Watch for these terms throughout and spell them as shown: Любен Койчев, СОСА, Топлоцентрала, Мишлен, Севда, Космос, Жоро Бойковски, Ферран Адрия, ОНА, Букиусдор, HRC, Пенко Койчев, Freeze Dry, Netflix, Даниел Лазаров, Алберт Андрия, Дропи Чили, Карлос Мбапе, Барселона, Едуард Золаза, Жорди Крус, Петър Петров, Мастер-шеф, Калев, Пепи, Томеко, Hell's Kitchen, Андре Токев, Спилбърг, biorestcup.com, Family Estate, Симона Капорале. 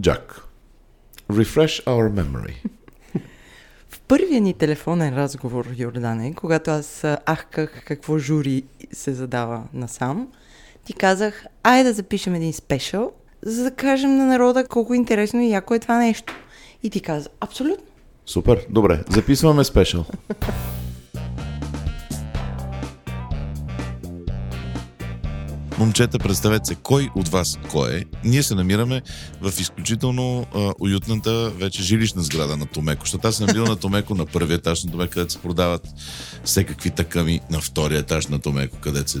Джак. Refresh our memory. В първия ни телефонен разговор, Йордане, когато аз ахках какво жури се задава насам, ти казах, айде да запишем един спешъл, за да кажем на народа колко интересно и яко е това нещо. И ти каза, абсолютно. Супер, добре, записваме спешъл. Момчета, представете се, кой от вас кой е? Ние се намираме в изключително уютната вече жилищна сграда на Томеко, защото аз съм бил на Томеко на първия етаж на Томеко, където се продават всекакви такъми, на втория етаж на Томеко, където се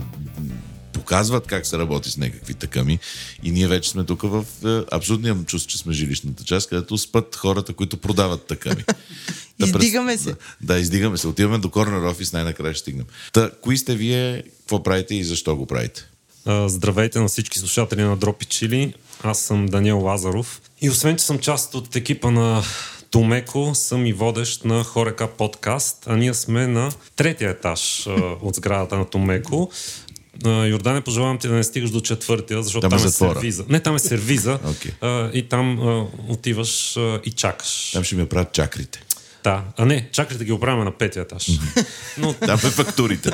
показват как се работи с някакви такъми. И ние вече сме тук в абсолютния чувство, че сме жилищната част, където спят хората, които продават такъми. Издигаме се. Да, издигаме се. Отиваме до корнер офис, най-накрая ще стигнем. Та, кои сте вие, какво правите и защо го правите? Здравейте на всички слушатели на Дропи Чили. Аз съм Даниел Лазаров. И освен, че съм част от екипа на Томеко, съм и водещ на Хорека подкаст, а ние сме на третия етаж от сградата на Томеко. Йордане, пожелавам ти да не стигаш до четвъртия, защото там е сервиза. Не, там е сервиза. Okay. И там отиваш и чакаш. Там ще ми оправят чакрите. Да, а не, чакрите ги оправяме на петия етаж. Но... Там е фактурите.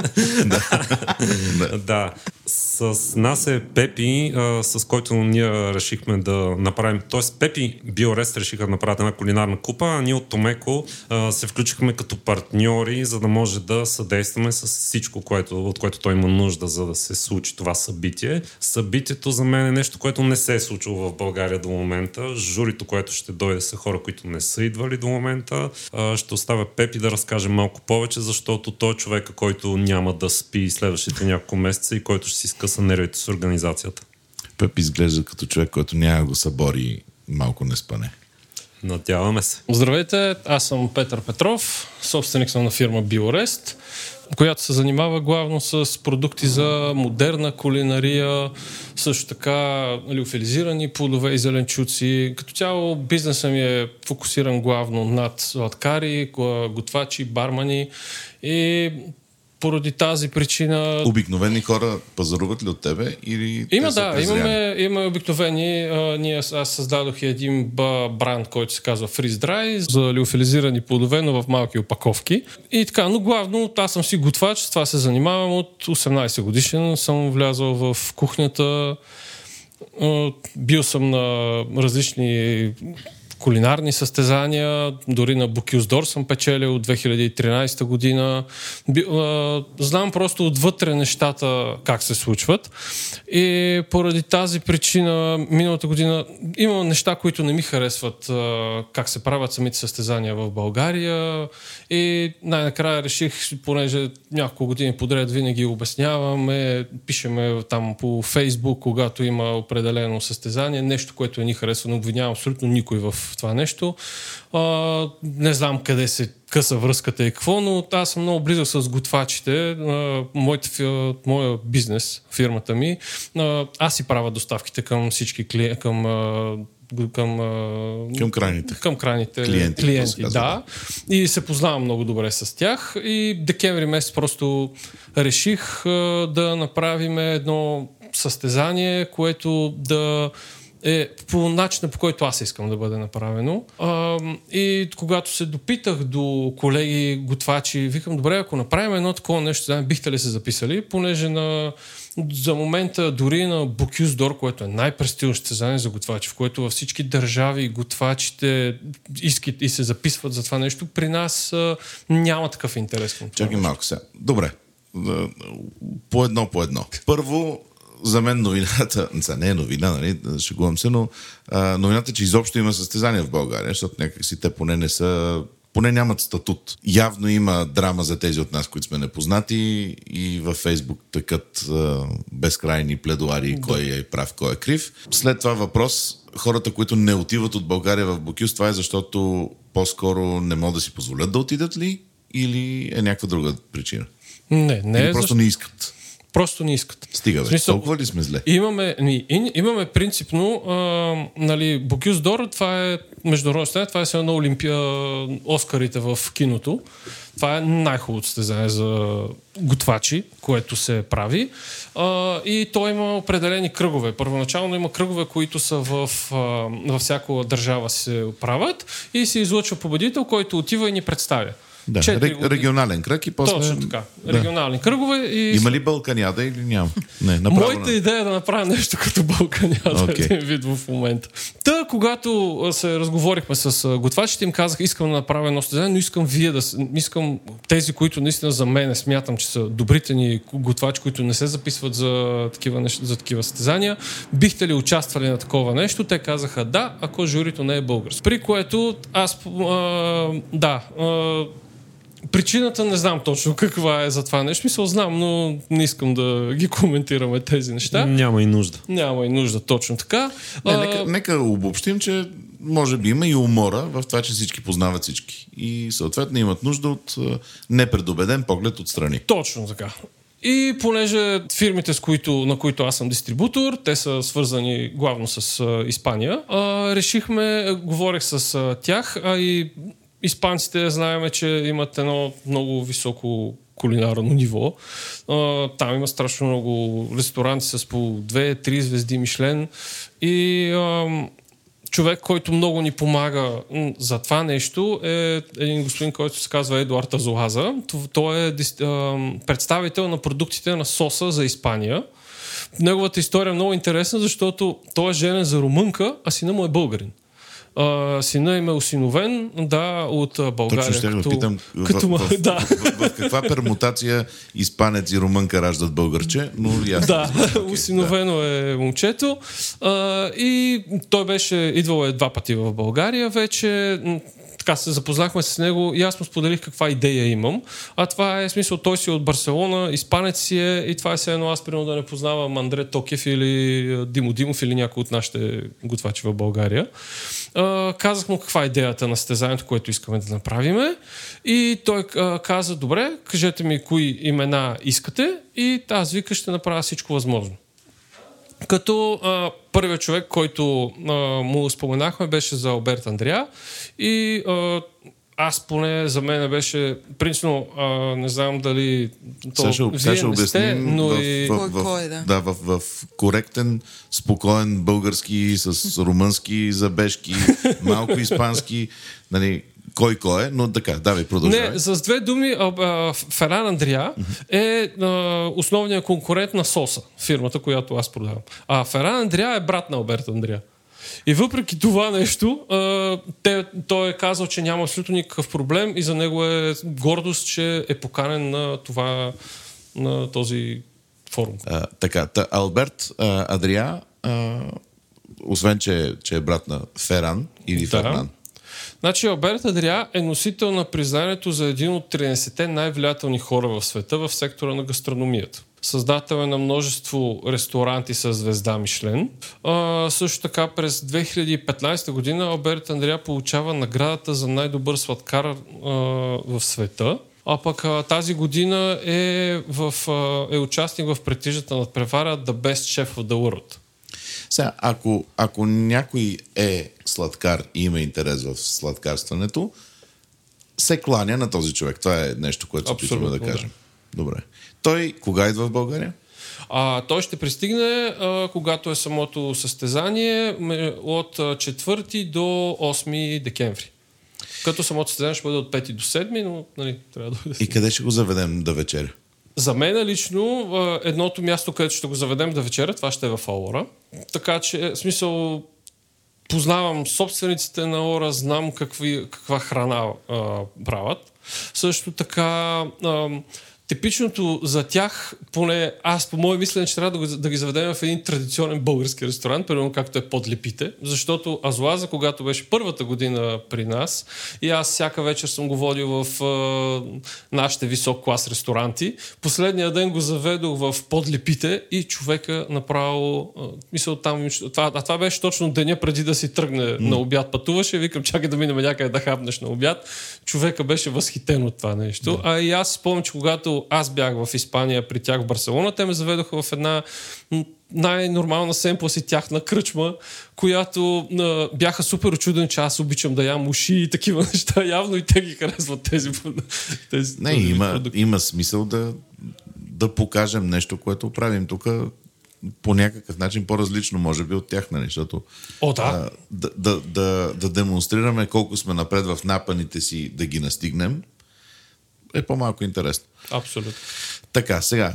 Да. С нас е Пепи, с който ние решихме да направим. Тоест, Пепи BioRest решиха да направят една кулинарна купа, а ние от Томеко се включихме като партньори, за да може да съдействаме с всичко, от което той има нужда, за да се случи това събитие. Събитието за мен е нещо, което не се е случило в България до момента. Журито, което ще дойде, са хора, които не са идвали до момента. Ще оставя Пепи да разкаже малко повече, защото той е човека, който няма да спи следващите няколко месеца и който ще си скъса нервите с организацията. Пепи изглежда като човек, който няма го събори малко не спане. Надяваме се. Здравейте, аз съм Петър Петров, собственик съм на фирма BioRest, която се занимава главно с продукти за модерна кулинария, също така лиофилизирани плодове и зеленчуци. Като цяло бизнесът ми е фокусиран главно над сладкари, готвачи, бармани и поради тази причина... Обикновени хора пазаруват ли от тебе? Или има, да. Имаме обикновени. Аз създадох един бранд, който се казва Freeze Dry, за лиофилизирани плодове, но в малки опаковки. И така, но главно аз съм си готвач, с това се занимавам от 18 годишен. Съм влязъл в кухнята, бил съм на различни... кулинарни състезания, дори на Букиусдор съм печелил от 2013 година. Знам просто отвътре нещата как се случват и поради тази причина миналата година има неща, които не ми харесват как се правят самите състезания в България и най-накрая реших, понеже няколко години подред винаги обясняваме, пишеме там по Фейсбук, когато има определено състезание, нещо, което не ни харесва, но обвинявам абсолютно никой в това нещо. Не знам къде се къса връзката и какво, но аз съм много близък с готвачите. Моя бизнес, фирмата ми, аз си правя доставките към всички клиенти, към крайните клиенти, да. И се познавам много добре с тях. И декември месец просто реших да направим едно състезание, което да е по начина, по който аз искам да бъде направено. И когато се допитах до колеги готвачи, викам, добре, ако направим едно такова нещо, бихте ли се записали? Понеже за момента дори на Букиусдор, което е най-престижно състезание за готвачи, в което във всички държави готвачите искат и се записват за това нещо, при нас няма такъв интерес. Чакай малко сега. Добре. По едно. Първо, за мен новината, не е новина, нали, шегувам се, но новината е, че изобщо има състезания в България, защото някакси те поне нямат статут. Явно има драма за тези от нас, които сме непознати и във Фейсбук тъкат безкрайни пледуари, да, кой е прав, кой е крив. След това въпрос, хората, които не отиват от България в Бокюс, това е защото по-скоро не могат да си позволят да отидат ли или е някаква друга причина? Не, или просто не искат. Просто не искат. Стига, бе. Толкова ли сме зле? Имаме принципно Бокюс Дор, това е международно състезание, това е сега на Олимпия, Оскарите в киното. Това е най-хубавото състезание за готвачи, което се прави. И то има определени кръгове. Първоначално има кръгове, които са във всяка държава се правят и се излъчва победител, който отива и ни представя. Да, регионален кръг и после... Точно така. Да. Регионални кръгове и... Има ли Балканиада или няма? Не, моята идея е да направя нещо като Балканиада, един вид в момента. Та, когато се разговорихме с готвачите, им казах, искам да направя едно състезание, но искам искам тези, които наистина за мен смятам, че са добрите ни готвачи, които не се записват за такива състезания. Бихте ли участвали на такова нещо? Те казаха да, ако журито не е българско. При което аз... причината не знам точно каква е за това нещо. Мисъл, знам, но не искам да ги коментираме тези неща. Няма и нужда. Няма и нужда, точно така. Нека обобщим, че може би има и умора в това, че всички познават всички. И съответно имат нужда от непредубеден поглед отстрани. Точно така. И понеже фирмите, на които аз съм дистрибутор, те са свързани главно с Испания, говорих с тях, испанците знаем, че имат едно много високо кулинарно ниво. Там има страшно много ресторанти с по 2-3 звезди Мишлен и човек, който много ни помага за това нещо е един господин, който се казва Едуард Золаза. Той е представител на продуктите на СОСА за Испания. Неговата история е много интересна, защото той е женен за румънка, а сина му е българин. Сина им е осиновен, от България. Точно ще го питам в каква пермутация испанец и румънка раждат българче, но ясно. Осиновено е момчето. И той беше идвал два пъти в България вече. Така се запознахме с него и аз му споделих каква идея имам. А това е смисъл, той си от Барселона, испанец си е и това е все едно аз примерно да не познавам Андре Токев или Димо Димов или някой от нашите готвачи в България. Казах му каква е идеята на състезанието, което искаме да направиме и той каза, добре, кажете ми кои имена искате и аз вика ще направя всичко възможно. Като първият човек, който му споменахме, беше за Алберт Андрия и аз поне за мен беше принципно, не знам дали то вие не сте, но и... В коректен, спокоен български, с румънски, забежки, малко испански, нали... Кой е, но така, давай, продължавай. Не, с две думи, Ферран Адрия е основният конкурент на СОСА, фирмата, която аз продавам. А Ферран Адрия е брат на Алберт Андрия. И въпреки това нещо, той е казал, че няма абсолютно никакъв проблем и за него е гордост, че е поканен на този форум. Алберт Адрия, освен, че е брат на Ферран или Ферран, значи Алберт Адрия е носител на признанието за един от 13-те най-влиятелни хора в света в сектора на гастрономията. Създател е на множество ресторанти със звезда Мишлен. Също така през 2015 година Алберт Адрия получава наградата за най-добър сладкар в света. А пък тази година е участник в престижната надпревара The Best Chef of the World. Сега, ако някой е сладкар и има интерес в сладкарстването, се кланя на този човек. Това е нещо, което се опитваме да кажем. Да. Добре. Той кога идва в България? Той ще пристигне, когато е самото състезание, от 4 до 8 декември. Като самото състезание ще бъде от 5 до 7, но нали, трябва да дойде. И къде ще го заведем да вечеря? За мен лично едното място, където ще го заведем да вечеря, това ще е в Ора. Така че, в смисъл, познавам собствениците на Ора, знам каква храна правят. Също така, типичното за тях, поне аз по мое мислене, че трябва да ги заведем в един традиционен български ресторант, примерно както е Подлепите, защото Азлаза, когато беше първата година при нас и аз всяка вечер съм го водил в нашите висок клас ресторанти, последния ден го заведох в Подлепите и човека направо там... Това беше точно деня преди да си тръгне на обяд, пътуваше, викам, чакай да минем някъде да хапнеш на обяд. Човека беше възхитен от това нещо. А и аз спомням, че когато когато аз бях в Испания при тях в Барселона, те ме заведоха в една най-нормална семпла си тяхна кръчма, която бяха супер очуден, че аз обичам да ям уши и такива неща. Явно и те ги харесват тези не, има смисъл да покажем нещо, което правим тук по някакъв начин по-различно, може би, от тях, нали, защото да демонстрираме колко сме напред в напаните си да ги настигнем е по-малко интересно. Абсолютно. Така, сега.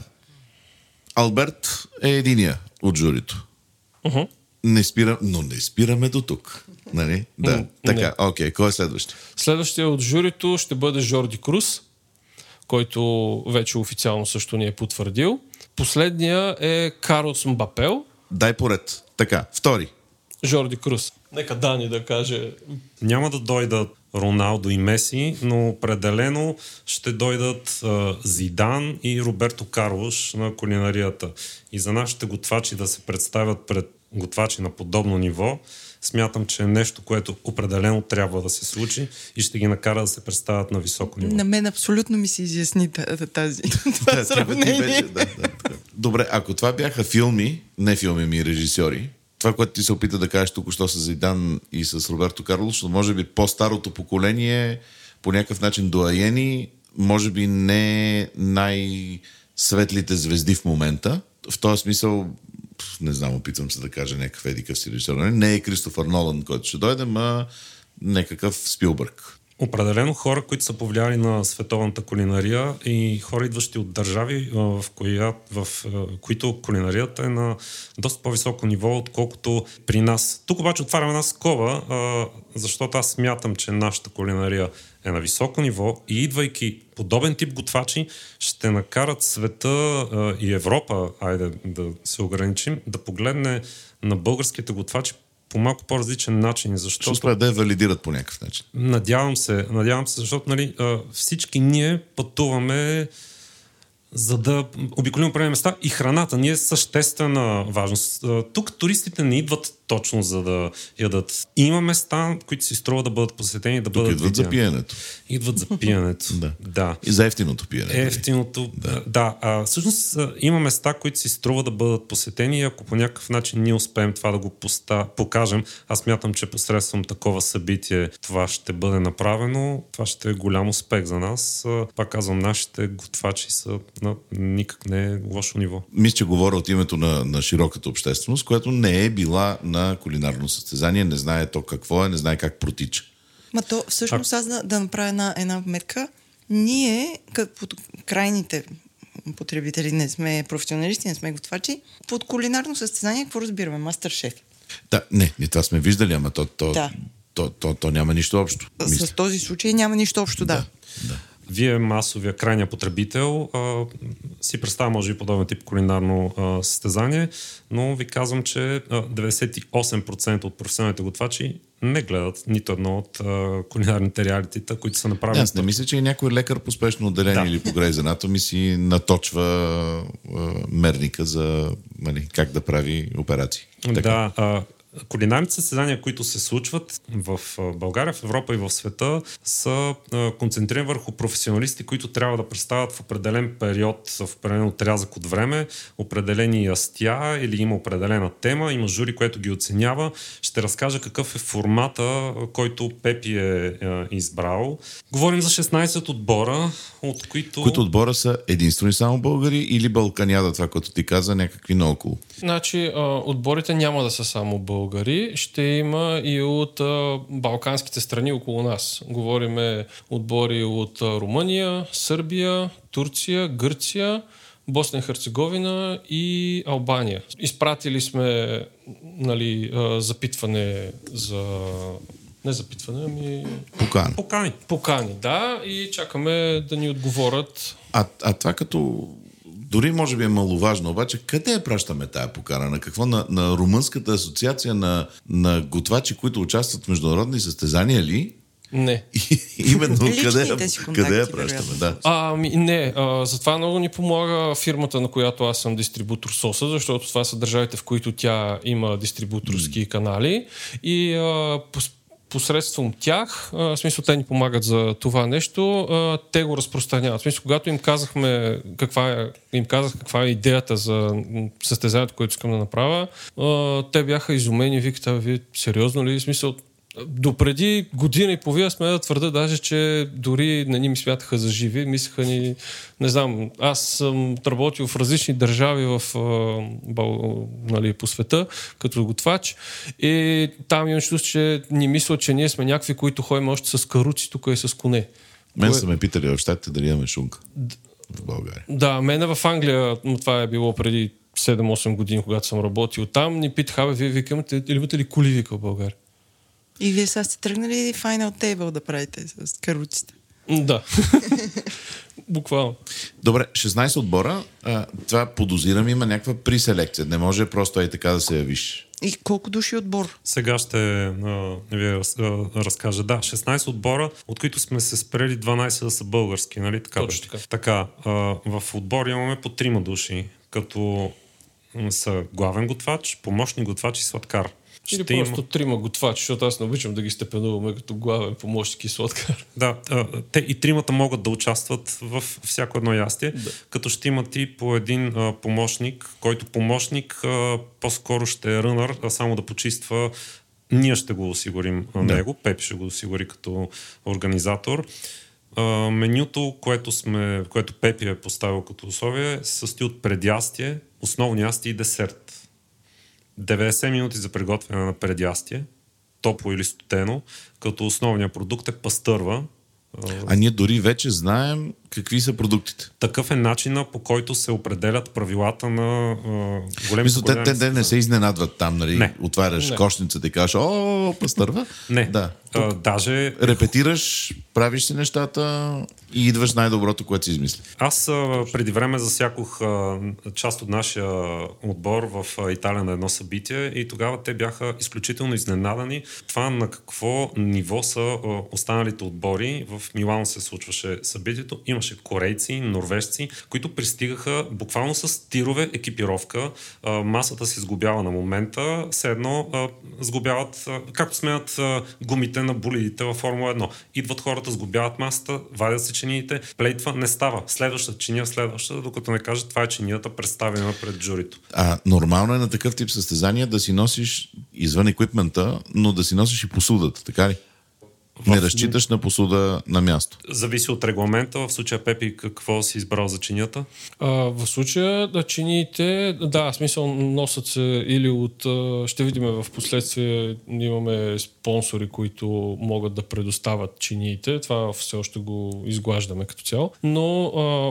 Алберт е единия от журито. Uh-huh. Не спираме до тук. Нали? Да. Така, окей. Кой е следващия? Следващия от журито ще бъде Жорди Крус, който вече официално също ни е потвърдил. Последния е Карлос Мбапе. Дай поред. Така, втори. Жорди Крус. Нека Дани да каже. Няма да дойдат Роналдо и Меси, но определено ще дойдат Зидан и Роберто Карлош на кулинарията. И за нашите готвачи да се представят пред готвачи на подобно ниво, смятам, че е нещо, което определено трябва да се случи и ще ги накара да се представят на високо ниво. На мен абсолютно ми се изясни това сравнение. Добре, ако това бяха не филми, режисьори, това, което ти се опита да кажеш току-що с Зидан и с Роберто Карлош, може би по-старото поколение, по някакъв начин доайени, може би не най-светлите звезди в момента. В този смисъл, не знам, опитвам се да кажа някакъв едикъв си режисер. Не е Кристофър Нолан, който ще дойде, а някакъв Спилбърг. Определено хора, които са повлияли на световната кулинария и хора, идващи от държави, в които кулинарията е на доста по-високо ниво, отколкото при нас. Тук обаче отварям една скоба, защото аз смятам, че нашата кулинария е на високо ниво и идвайки подобен тип готвачи, ще накарат света и Европа, айде да се ограничим, да погледне на българските готвачи по малко по-различен начин, защото... Ще да я валидират по някакъв начин. Надявам се, защото нали, всички ние пътуваме за да обиколим определени места и храната ни е съществена важност. Тук туристите не идват точно за да ядат. Има места, които си струва да бъдат посетени, да бъдат идват видени. Идват за пиенето. Да. И за ефтиното пиене. Да. Всъщност има места, които си струва да бъдат посетени и ако по някакъв начин ние успеем това да го покажем, аз смятам, че посредством такова събитие това ще бъде направено. Това ще е голям успех за нас. Пак казвам, нашите готвачи са на никак не е лошо ниво. Мисля, че говоря от името на широката общественост, която не е била на кулинарно състезание, не знае то какво е, не знае как протича. Ма то всъщност аз да направя една метка. Ние, като крайните потребители, не сме професионалисти, не сме готвачи, под кулинарно състезание какво разбираме? Мастер-шеф. Да, не това сме виждали, ама то няма нищо общо. С този случай няма нищо общо, да. Вие, масовия, крайния потребител, си представя, може и подобен тип кулинарно състезание, но ви казвам, че 98% от професионалните готвачи не гледат нито едно от кулинарните реалитита, които са направени. Аз не мисля, че някой лекар по спешно отделение или по грейзанато ми си наточва мерника за как да прави операции. Така. Да, кулинарните състезания, които се случват в България, в Европа и в света, са концентрирани върху професионалисти, които трябва да представят в определен период, в определен отрязък от време, определени ястия или има определена тема, има жури, което ги оценява. Ще разкажа какъв е формата, който Пепи е избрал. Говорим за 16 отбора, от които... Които отбора са единствени само българи или Балканиада, това, което ти каза, някакви наоколо? Значи, отборите няма да са само българи, ще има и от балканските страни около нас. Говориме отбори от Румъния, Сърбия, Турция, Гърция, Босна и Херцеговина и Албания. Изпратили сме запитване за... Не запитване, ами... Покани, да. И чакаме да ни отговорят. А това като... Дори може би е маловажно, обаче къде я пращаме тая покана? На какво? На Румънската асоциация на готвачи, които участват в международни състезания ли? Не. Именно къде я пращаме? Да. Затова много ни помага фирмата, на която аз съм дистрибутор СОСА, защото това са държавите, в които тя има дистрибуторски канали. И посредством тях, в смисъл те ни помагат за това нещо, те го разпространяват. В смисъл, когато им казахме каква е идеята за състезанието, което искам да направя, те бяха изумени и викат, вие сериозно ли? В смисъл, допреди година и половина сме да твърда даже, че дори не ни ми смятаха за живи, мислеха ни, не знам, аз съм работил в различни държави по света, като готвач и там имам чувство, че ни мислят, че ние сме някакви, които ходим още с каруци, тук и с коне. Мен са ме питали в щатите дали имаме шунка в България. Да, мен в Англия, но това е било преди 7-8 години, когато съм работил. Там ни питаха, вие викате, имате ли коли вика в България? И вие сега сте тръгнали Final Table да правите с каруците. Да. Буквално. Добре, 16 отбора. Това подозирам, има някаква приселекция. Не може просто и така да се явиш. И колко души отбор? Сега ще ви разкажа. Да, 16 отбора, от които сме се спрели 12 да са български, нали? Така, точно така. Така, в отбор имаме по 3 души, като са главен готвач, помощни готвач и сладкар. Или ще просто има 3 готвачи, защото аз не обичам да ги степенуваме като главен помощник и сладкар. Да, те и 3 могат да участват в всяко едно ястие, да, като ще имат и по 1 помощник, който помощник по-скоро ще е рънър, само да почиства. Ние ще го осигурим него, Пепи ще го осигури като организатор. Менюто, което Пепи е поставил като условие, състои от предястие, основно ястие и десерт. 90 минути за приготвяне на предястие, топло или студено, като основният продукт е пастърва. А ние дори вече знаем какви са продуктите. Такъв е начина, по който се определят правилата на големите големи. Те не се изненадват там, нали? Не. Отваряш кошницата и кажеш, пастърва. Не, да. Даже репетираш, правиш си нещата и идваш най-доброто, което си измисли. Аз преди време засякох част от нашия отбор в Италия на едно събитие и тогава те бяха изключително изненадани това на какво ниво са останалите отбори. В Милано се случваше събитието. Имаше корейци, норвежци, които пристигаха буквално с тирове екипировка. Масата се сгубява на момента. Все едно сгубяват, както сменят гумите на болидите във Формула 1. Идват хората, сгубяват масата, вадят се чиниите, плейтва, не става. Следващата чиния, докато не кажат, това е чинията представена пред журито. Нормално е на такъв тип състезания да си носиш извън еквипмента, но да си носиш и посудата, така ли? Не разчиташ на посуда на място. Зависи от регламента. В случая, Пепи, какво си избрал за чинията? В случая, чиниите, в смисъл носят се или от... Ще видим в последствие, имаме спонсори, които могат да предоставят чиниите. Това все още го изглаждаме като цяло. Но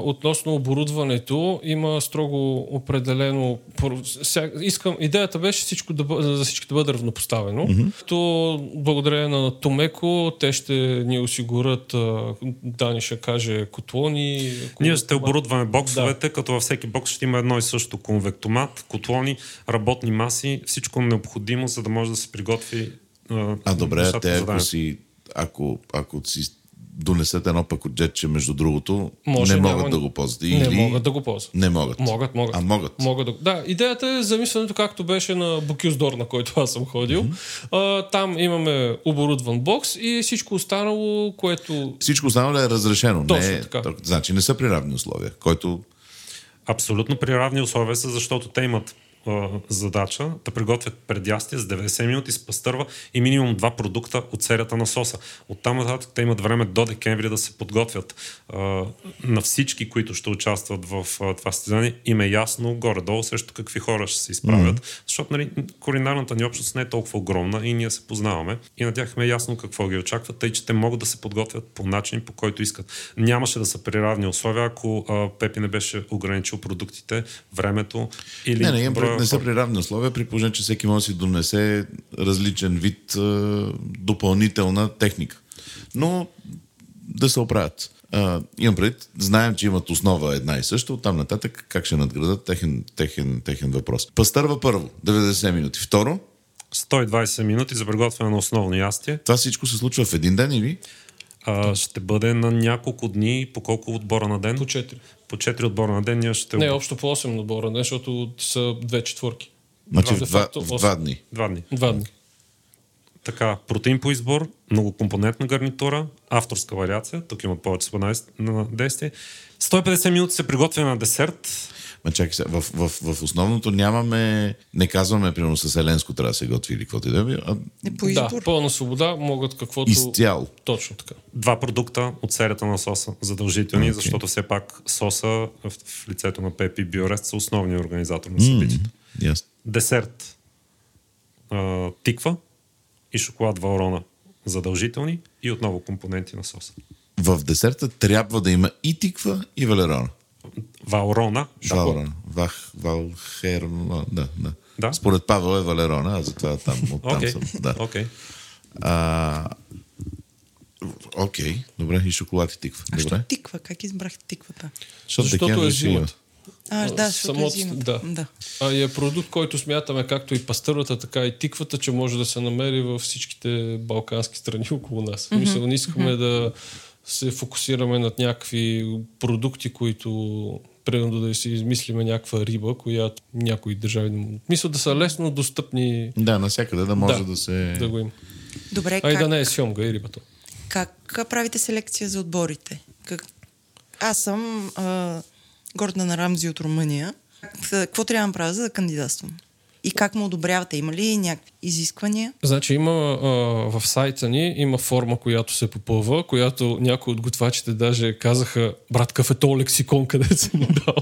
относно оборудването има строго определено... Идеята беше за всички да бъде равнопоставено. Mm-hmm. Благодарение на Томеко, те ще ни осигурят, Дани ще каже, котлони. Ние ще оборудваме боксовете, като във всеки бокс ще има едно и също конвектомат, котлони, работни маси, всичко необходимо, за да може да се приготви. Добре, те ако си донесат едно пакетче, между другото, не могат да го ползват. Не могат да го ползват. Не могат. Могат. Могат. Да, идеята е замисленето, както беше на Букиусдор, на който аз съм ходил. Mm-hmm. Там имаме оборудван бокс и всичко останало, което... Всичко останало е разрешено. Точно така. Значи не са при равни условия, който... Абсолютно при равни условия са, защото те имат задача да приготвят предястие с 90 минути с пастърва и минимум 2 продукта от серията на соса. Оттам нататък те имат време до декември да се подготвят. На всички, които ще участват в това състезание, им е ясно горе-долу също какви хора ще се изправят, защото кулинарната ни общност не е толкова огромна и ние се познаваме и на тях им е ясно какво ги очакват, тъй че те могат да се подготвят по начин, по който искат. Нямаше да са при равни условия, ако Пепи не беше ограничил продуктите, времето или... Не са при равни условия, при положение, че всеки може да си донесе различен вид допълнителна техника. Но да се оправят. Имам предвид, знаем, че имат основа една и също, оттам нататък как ще надградат техен въпрос. Пастърва първо, 90 минути. Второ? 120 минути за приготвяне на основно ястие. Това всичко се случва в един ден или? Ще бъде на няколко дни, по колко отбора на ден? По 4. По 4 отбора на ден ние ще... Не, общо по 8 отбора на ден, защото са 2 четвърки. Значи в 2 дни. Така, протеин по избор, многокомпонентна гарнитура, авторска вариация, тук имат повече споменали на действие. 150 минути се приготвя на десерт. Чакай сега, в основното нямаме, не казваме, примерно с еленско трябва да се готви или каквото и да би. Да, пълна свобода, могат каквото... Изцяло. Точно така. Два продукта от серията на СОСа, задължителни, okay, защото все пак СОСа в лицето на Пепи и BioRest са основния организатор на събитието. Yes. Десерт. Тиква и шоколад Валрона. Задължителни и отново компоненти на СОСа. В десерта трябва да има и тиква, и Валерона. Валрона. Валрона. Валхерона. Да, да, да. Според Павел е Валерона, а затова там оттам okay съм. Да. Окей. Окей. Добре, и шоколад и тиква. А добре. Що тиква? Как избрах тиквата? Защото е зимата. Да. Е продукт, който смятаме както и пастървата, така и тиквата, че може да се намери във всичките балкански страни около нас. Mm-hmm. Мисля, не искаме да се фокусираме над някакви продукти, които примерно да си измислиме някаква риба, която някои държави... Мисля да са лесно достъпни... Да, насякъде да може да се... Да го има. Добре, как... да не е сьомга и рибата. Как правите селекция за отборите? Как... Аз съм... Гордана Рамзи от Румъния. Какво трябва да правя за да кандидатствам? И как му одобрявате? Има ли някакви изисквания? Значи има в сайта ни има форма, която се попълва, която някои от готвачите даже казаха: брат, къв е то лексикон, където съм дал?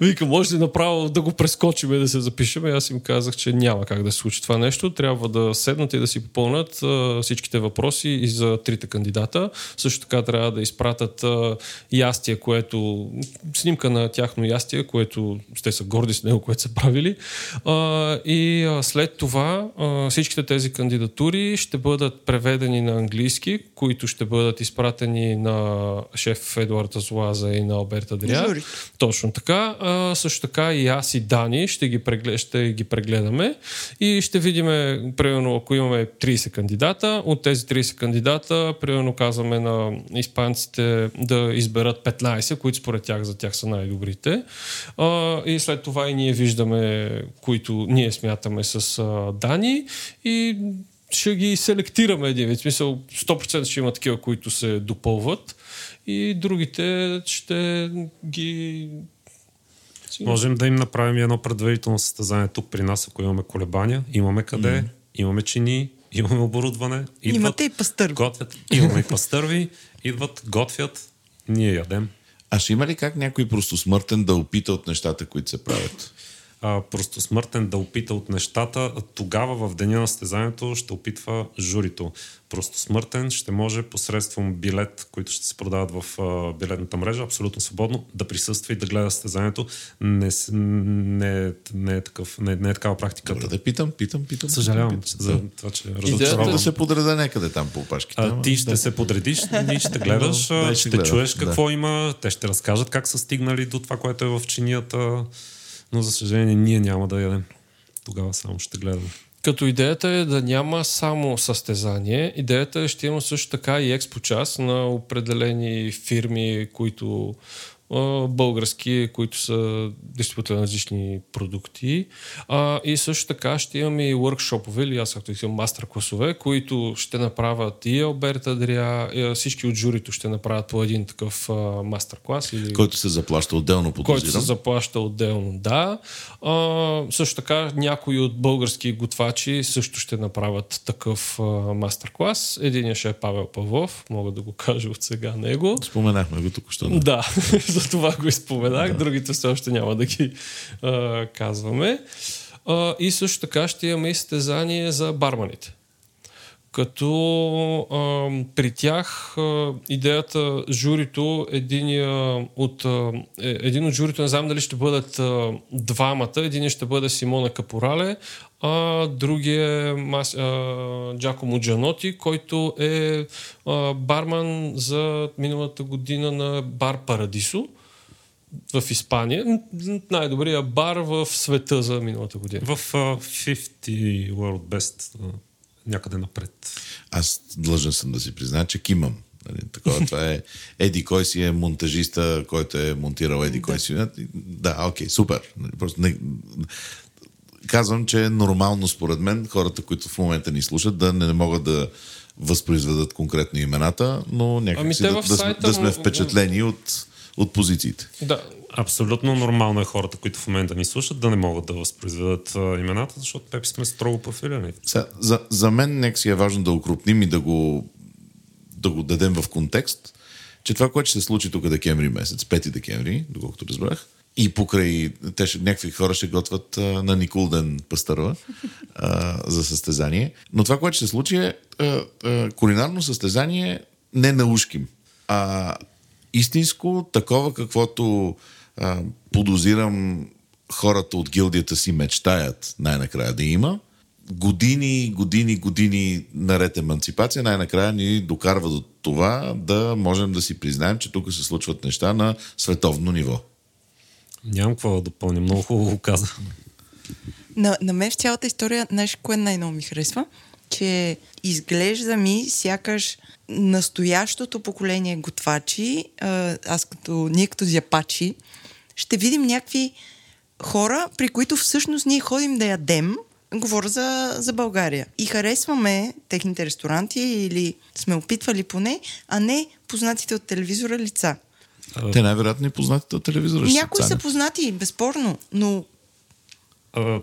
Вика, може ли направо да го прескочим и да се запишем? Аз им казах, че няма как да се случи това нещо. Трябва да седнат и да си попълнат всичките въпроси и за трите кандидата. Също така трябва да изпратят ястие, което... снимка на тяхно ястие, което те са горди с него, което са правили. И след това всичките тези кандидатури ще бъдат преведени на английски, които ще бъдат изпратени на шеф Едуард Золаза и на Алберт Андрия. Точно така. Също така и аз и Дани ще ги прегледаме и ще видим, примерно, ако имаме 30 кандидата, от тези 30 кандидата, примерно казваме на испанците да изберат 15, които според тях за тях са най-добрите. И след това и ние виждаме, които ние смятаме с Дани и ще ги селектираме един вид. В смисъл 100% ще има такива, които се допълват и другите ще ги... Можем да им направим едно предварително състезание тук при нас, ако имаме колебания, имаме къде, имаме чини, имаме оборудване. Идват, имате и пастърви. Готвят, имаме и пастърви, идват, готвят, ние ядем. А ще има ли как някой просто смъртен да опита от нещата, които се правят? Просто смъртен да опита от нещата, тогава в деня на състезанието ще опитва журито. Просто смъртен ще може посредством билет, които ще се продават в билетната мрежа, абсолютно свободно, да присъства и да гледа състезанието. Не е такава практиката. Добре, да питам. Съжалявам. За това, че разочаровам. Да се подреда някъде там по опашките. Ти ще се подредиш, ти ще гледаш, ще чуеш какво има, те ще разкажат как са стигнали до това, което е в чинията. Но, за съжаление, ние няма да ядем. Тогава само ще гледаме. Като идеята е да няма само състезание, идеята е ще има също така и експочас на определени фирми, които български, които са дистрибутори на различни продукти. И също така ще имаме и workshoпове, или аз както имам мастер-класове, които ще направят и Алберт Андрия, всички от журито ще направят по един такъв мастер-клас. Или... Който се заплаща отделно, подозирам. Който се заплаща отделно, да. Също така някои от български готвачи също ще направят такъв мастер-клас. Единият ще е Павел Павлов, мога да го кажа от сега него. Споменахме го току-що. Да. За това го изпоменах, другите все още няма да ги казваме. И също така ще имаме и състезание за барманите. Като при тях идеята журито, един от журито, не знам дали ще бъдат двамата, един ще бъде Симона Капорале, а другия Джакомо Джаноти, който е барман за миналата година на бар Парадисо в Испания. Най-добрия бар в света за миналата година. В 50 World Best някъде напред. Аз длъжен съм да си призна, че кимам. Такова, това е еди кой си е монтажиста, който е монтирал еди кой си. Да, окей, супер. Просто не... казвам, че е нормално според мен хората, които в момента ни слушат, да не могат да възпроизведат конкретно имената, но някакси да сме впечатлени от позициите. Да, абсолютно нормално е хората, които в момента ни слушат, да не могат да възпроизведат имената, защото Пепи сме строго профилирани. За мен някакси е важно да окрупним и да го дадем в контекст, че това, което ще се случи тук декември месец, 5 декември, доколкото разбрах, и покрай някакви хора ще готвят на Никулден пастърва за състезание. Но това, което ще се случи е кулинарно състезание не на ушким, а истинско, такова каквото подозирам хората от гилдията си мечтаят най-накрая да има. Години наред еманципация най-накрая ни докарва до това да можем да си признаем, че тук се случват неща на световно ниво. Нямам какво да допълня. Много хубаво каза. На мен в цялата история нещо, кое най-много ми харесва, че изглежда ми сякаш настоящото поколение готвачи, ние като зяпачи, ще видим някакви хора, при които всъщност ние ходим да ядем. Говоря за България. И харесваме техните ресторанти или сме опитвали поне, а не познатите от телевизора лица. Те най-вероятно и познатите от телевизора. Някои са познати, безспорно, но...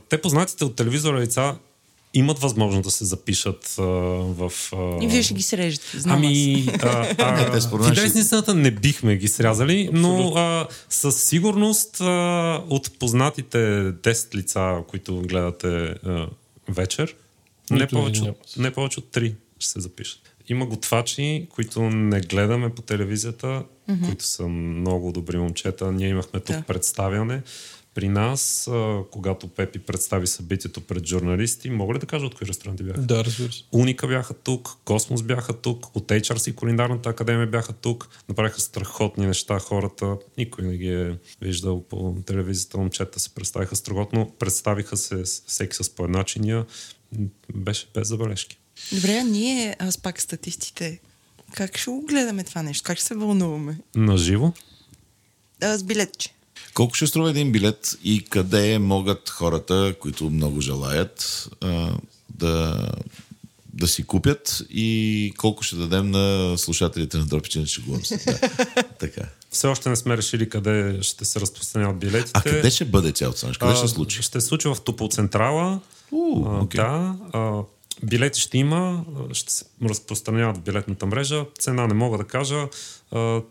Те познатите от телевизора лица имат възможност да се запишат в... И вие ще ги срежете, знам аз. В интересницата не бихме ги срязали, абсолютно. Но със сигурност от познатите 10 лица, които гледате вечер, не повече от 3 ще се запишат. Има готвачи, които не гледаме по телевизията, mm-hmm. които са много добри момчета. Ние имахме тук представяне при нас, когато Пепи представи събитието пред журналисти. Мога ли да кажа от кои ресторанти бяха? Да, разбира се. Уника бяха тук, Космос бяха тук, от HRC кулинарната академия бяха тук. Направиха страхотни неща хората. Никой не ги е виждал по телевизията. Момчета се представиха страхотно. Представиха се всеки с по една чиния. Беше без забележки. Добре, а ние, аз пак статистите, как ще гледаме това нещо? Как ще се вълнуваме? Наживо? С билетче. Колко ще струва един билет и къде могат хората, които много желаят, да си купят и колко ще дадем на слушателите на Дропи Чили, ще говорим с така. Все още не сме решили къде ще се разпространяват билетите. А къде ще бъде цялото? Къде ще се случи? Ще се случи в Топлоцентрала. Билети ще има, ще се разпространяват в билетната мрежа. Цена не мога да кажа.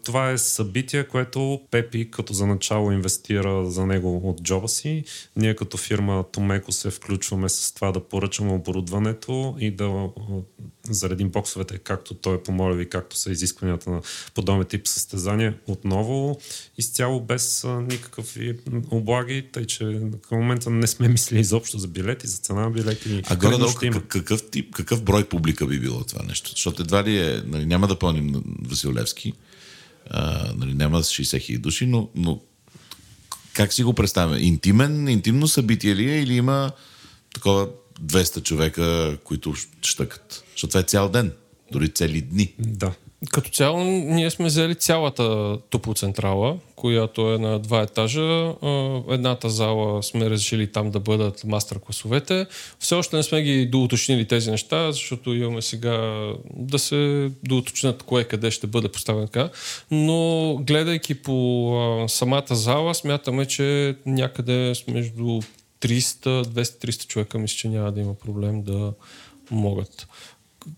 Това е събитие, което Пепи като за начало инвестира за него от джоба си. Ние като фирма Томеко се включваме с това да поръчаме оборудването и да заредим боксовете, както той е помолил и както са изискванията на подобен тип състезания. Отново изцяло без никакви облаги, тъй че към момента не сме мислили изобщо за билети, за цена на билети. А горе-долу какъв брой публика би било това нещо? Защото едва ли е, няма да пълним Василевски, няма 60 хиляди души, но как си го представя? Интимно събитие ли е или има такова 200 човека, които щъкат? Защото това е цял ден, дори цели дни. Да. Като цяло ние сме взели цялата Топлоцентрала, която е на 2 етажа. Едната зала сме разрешили там да бъдат мастер-класовете. Все още не сме ги доуточнили тези неща, защото имаме сега да се доуточнят кое къде ще бъде поставен така. Но гледайки по самата зала, смятаме, че някъде между 200-300 човека, мисля, че няма да има проблем да могат.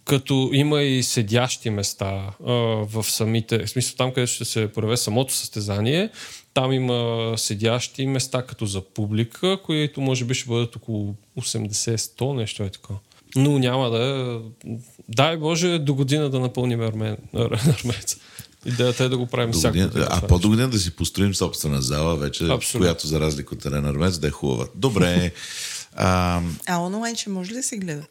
Като има и седящи места в самите... В смисъл, там, където ще се проведе самото състезание, там има седящи места като за публика, които може би ще бъдат около 80-100, нещо е така. Но няма да е... Дай Боже, до година да напълним армеец. Идеята е да го правим всяко. А по-до година да си построим собствена зала вече, която за разлика от терен армеец да е хубава. Добре. А онлайн ще може ли да се гледа?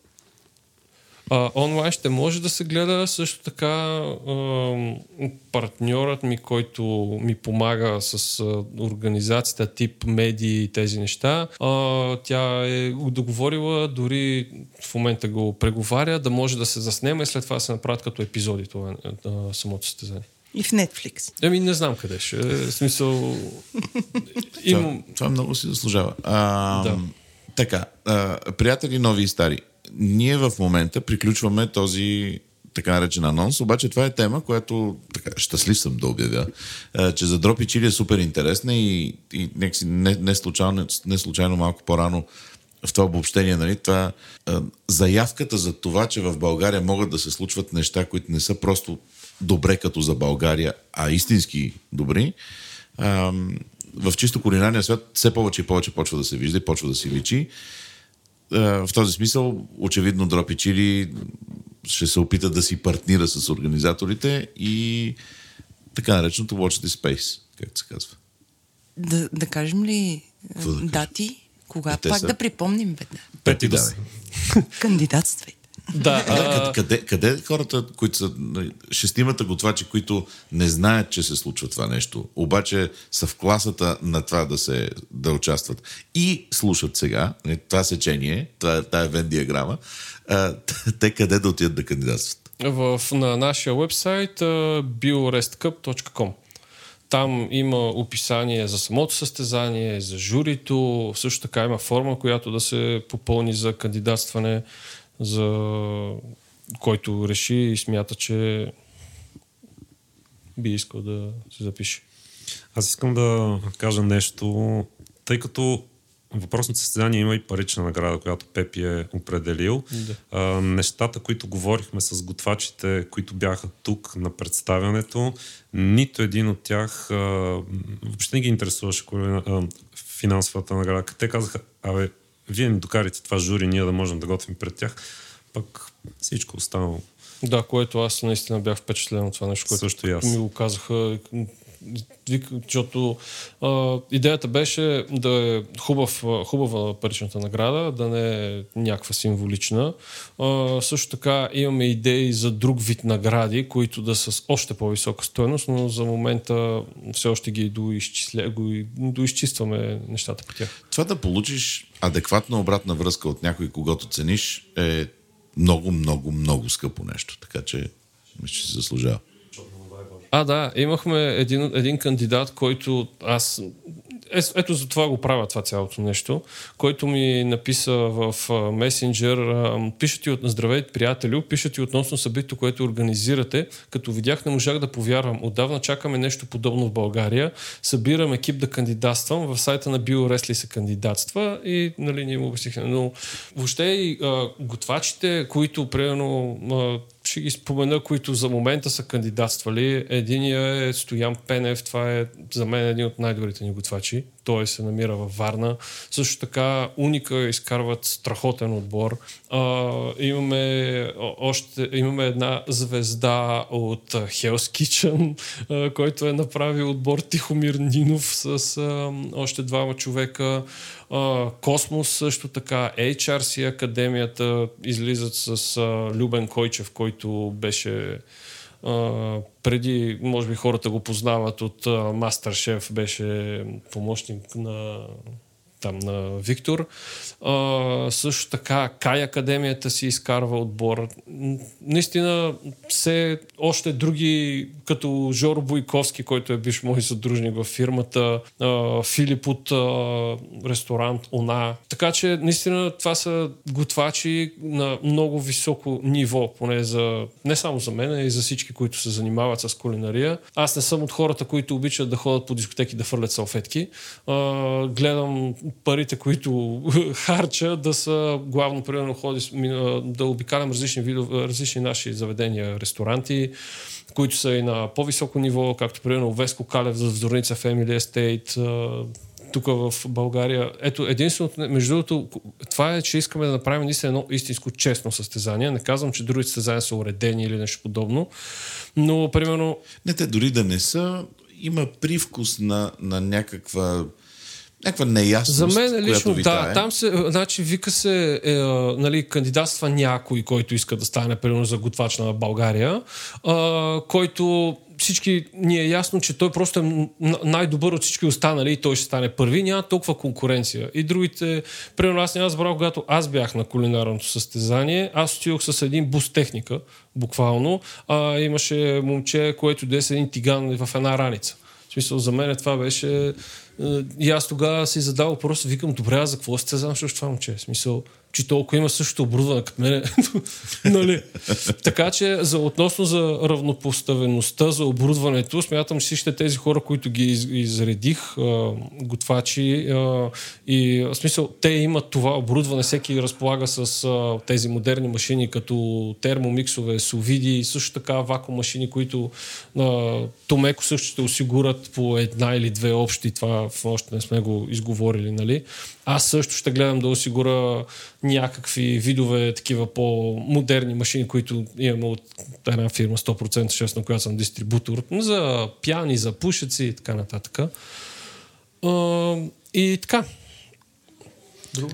Онлайн ще може да се гледа. Също така партньорът ми, който ми помага с организацията тип медии и тези неща, тя е договорила, дори в момента го преговаря, да може да се заснема и след това се направят като епизоди това на самото състезание. И в Netflix. Ами не знам къде ще. В смисъл... Това много си заслужава. Да. Така, приятели нови и стари, ние в момента приключваме този така наречен анонс, обаче това е тема, която така, щастлив съм да обявя, че за Дропи Чили е супер интересна и не случайно малко по-рано в това обобщение, нали, това заявката за това, че в България могат да се случват неща, които не са просто добре като за България, а истински добри, в чисто кулинарния свят все повече и повече почва да се вижда и почва да се личи. В този смисъл, очевидно, Дропи Чили ще се опита да си партнира с организаторите и така нареченото Watch This Space, както се казва. Да кажем ли дати? Кога? Пак са... да припомним, бе. 5 и 10. Кандидатствайте. Да, къде хората, които са шестимата готвачи, които не знаят, че се случва това нещо, обаче са в класата на това да участват и слушат сега това сечение, тая Вен диаграма, те къде да отидат да кандидатстват? На нашия уебсайт biorestcup.com. Там има описание за самото състезание, за журито, също така има форма, която да се попълни за кандидатстване, за който реши и смята, че би искал да се запише. Аз искам да кажа нещо, тъй като въпросното състезание има и парична награда, която Пепи е определил. Да. Нещата, които говорихме с готвачите, които бяха тук на представянето, нито един от тях въобще не ги интересуваше финансовата награда. Те казаха, абе, вие ни докарите това жури, ние да можем да готвим пред тях, пък всичко останало. Да, което аз наистина бях впечатлен от това нещо, което ми го казаха. Защото идеята беше да е хубава паричната награда, да не е някаква символична. Също така имаме идеи за друг вид награди, които да са с още по-висока стойност, но за момента все още ги доизчистваме нещата по тях. Това да получиш адекватна обратна връзка от някой, когото цениш, е много, много, много скъпо нещо. Така че мисля, че си заслужава. Да, имахме един кандидат, който аз... Ето за това го правя това цялото нещо, който ми написа в месенджер, пиша ти здравейте, приятелю, пиша ти относно събитието, което организирате. Като видях, не можах да повярвам. Отдавна чакаме нещо подобно в България. Събирам екип да кандидатствам. В сайта на BioRest ли се кандидатства и нали, ние му обяснихме. Но въобще и готвачите, които примерно... ще ги спомена, които за момента са кандидатствали. Единият е Стоян ПНФ, това е за мен един от най-добрите ни готвачи. Той се намира във Варна. Също така Уника изкарват страхотен отбор. Имаме една звезда от Hell's Kitchen, който е направил отбор Тихомир Нинов с още двама човека. Космос също така, HRC академията излизат с Любен Койчев, който беше... преди, може би хората го познават от Мастер-шеф, беше помощник на Виктор. Също така Кай академията си изкарва отбор. Наистина все още други, като Жоро Бойковски, който е биш мой съдружник във фирмата, Филип от ресторант Она. Така че наистина това са готвачи на много високо ниво, поне не само за мен, а и за всички, които се занимават с кулинария. Аз не съм от хората, които обичат да ходят по дискотеки да фърлят салфетки. Гледам парите, които харча, да са главно, примерно, да обикалям различни наши заведения, ресторанти, които са и на по-високо ниво, както, примерно, Веско Калев за Зорница Family Estate, тук в България. Ето, единственото, между другото, това е, че искаме да направим наистина едно истинско честно състезание. Не казвам, че другите състезания са уредени или нещо подобно, но, примерно... Не, те дори да не са, има привкус на някаква неясност. За мен лично, да. Там се, значи, вика се, нали, кандидатства някой, който иска да стане, примерно, за готвач на България, който всички ни е ясно, че той просто е най-добър от всички останали и той ще стане първи. Няма толкова конкуренция. И другите, примерно, аз не разбрах, когато аз бях на кулинарното състезание, аз отидох с един бус техника, буквално. Имаше момче, което десе един тиган в една раница. Смисъл, за мен това беше... И аз тогава си задал въпрос, викам, добре, аз за какво се знам, защото това момче? Смисъл, че толкова има същото оборудване като мене. Нали? Така че, относно за равнопоставеността, за оборудването, смятам, че всички тези хора, които ги изредих, готвачи, и в смисъл, те имат това оборудване, всеки разполага с тези модерни машини, като термомиксове, совиди, също така вакуумашини, които Томеко също ще осигурят по една или две общи, това още не сме го изговорили, нали? Аз също ще гледам да осигуря някакви видове такива по-модерни машини, които имаме от една фирма 100% шеф, на която съм дистрибутор, за пияни, за пушеци и така нататък. И така. Друго?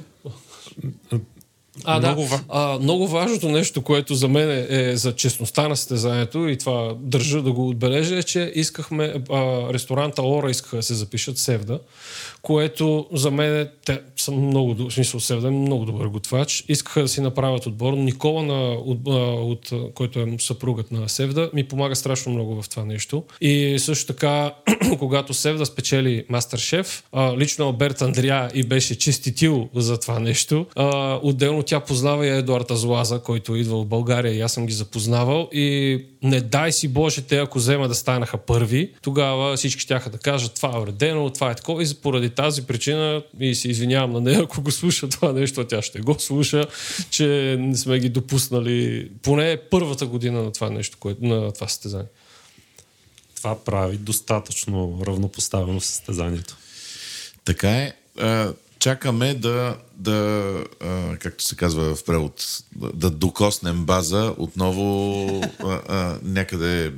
Много важното нещо, което за мен е за честността на състезанието, и това държа да го отбележа, е, че искахме, ресторанта Ора искаха да се запишат Севда, което за мен Севда е много добър готвач. Искаха да си направят отбор. Никола, който е съпругът на Севда, ми помага страшно много в това нещо. И също така, когато Севда спечели Мастер-шеф, лично Алберт Андрия и беше честитил за това нещо. Отделно тя познава и Едуард Золаза, който идва от България, и аз съм ги запознавал, и не дай си Боже, те ако взема да станаха първи, тогава всички щяха да кажат, това е вредено, това е такова, и поради тази причина, и се извинявам на нея, ако го слуша това нещо, тя ще го слуша, че не сме ги допуснали, поне първата година на това нещо, на това състезание. Това прави достатъчно равнопоставено състезанието. Така е. Чакаме да както се казва в превод, да докоснем база отново. Някъде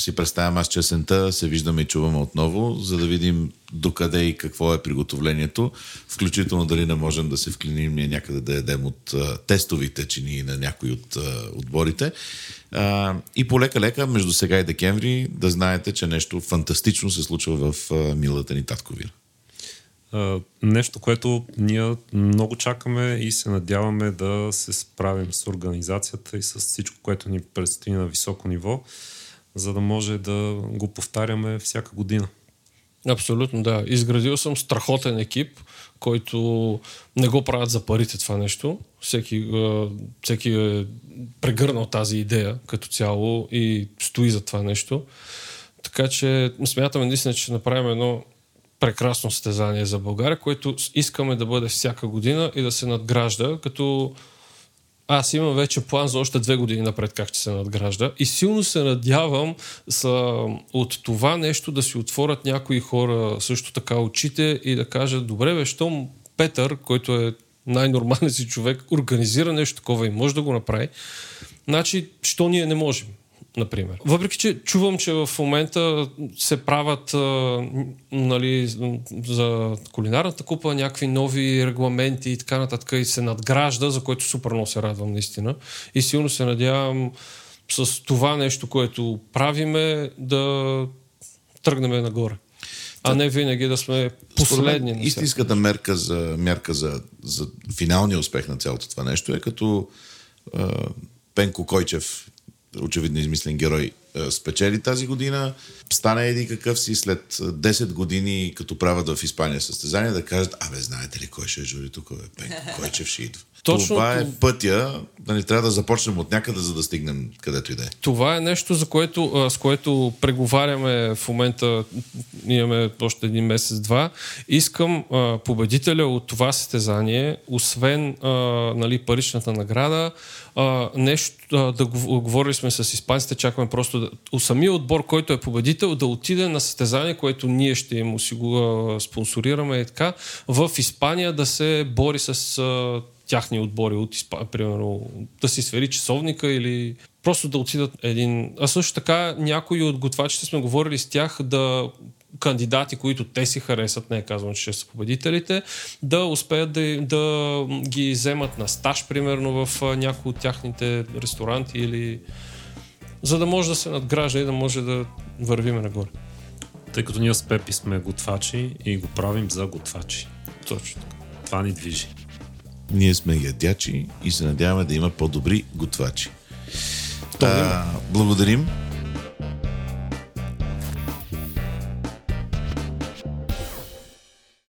си представям аз чесента, се виждаме и чуваме отново, за да видим докъде и какво е приготовлението, включително дали не можем да се вклиним ние някъде да ядем от тестовите чини на някои от отборите. И полека-лека между сега и декември да знаете, че нещо фантастично се случва в милата ни Татковира. Нещо, което ние много чакаме и се надяваме да се справим с организацията и с всичко, което ни предстои на високо ниво, за да може да го повтаряме всяка година. Абсолютно, да. Изградил съм страхотен екип, който не го правят за парите това нещо. Всеки е прегърнал тази идея като цяло и стои за това нещо. Така че смятаме наистина, че ще направим едно прекрасно състезание за България, което искаме да бъде всяка година и да се надгражда, като аз имам вече план за още 2 години напред как ще се надгражда, и силно се надявам от това нещо да си отворят някои хора също така очите и да кажат, добре бе, щом Петър, който е най-нормален си човек, организира нещо такова и може да го направи, значи, що ние не можем? Например. Въпреки че чувам, че в момента се правят за кулинарната купа някакви нови регламенти и така нататък, и се надгражда, за което супер много се радвам наистина. И силно се надявам с това нещо, което правиме, да тръгнем нагоре. А не винаги да сме последни. Истинската мерка за финалния успех на цялото това нещо е като Пенко Койчев, очевидно измислен герой, спечели тази година, стане един какъв си след 10 години, като правят в Испания състезание, да кажат, абе, знаете ли кой ще е жури тук, бе, Пенко Койчев ще идва. Точно това е пътя, да ни трябва да започнем от някъде, за да стигнем където и да е. Това е нещо, с което преговаряме в момента, имаме още 1-2 месеца. Искам победителя от това състезание, освен паричната награда, да говорили сме с испанците, чакаме просто самия отбор, който е победител, да отиде на състезание, което ние ще им спонсорираме и така, в Испания да се бори с тяхни отбори от Испания, примерно да си свери часовника или просто да отидат един... А също така някои от готвачите сме говорили с тях да... кандидати, които те си харесат, не е казвам, че ще са победителите, да успеят да ги вземат на стаж, примерно в някои от тяхните ресторанти, или за да може да се надгражда и да може да вървиме нагоре. Тъй като ние с Пепи сме готвачи и го правим за готвачи. Точно. Това ни движи. Ние сме ядячи и се надяваме да има по-добри готвачи. Благодарим.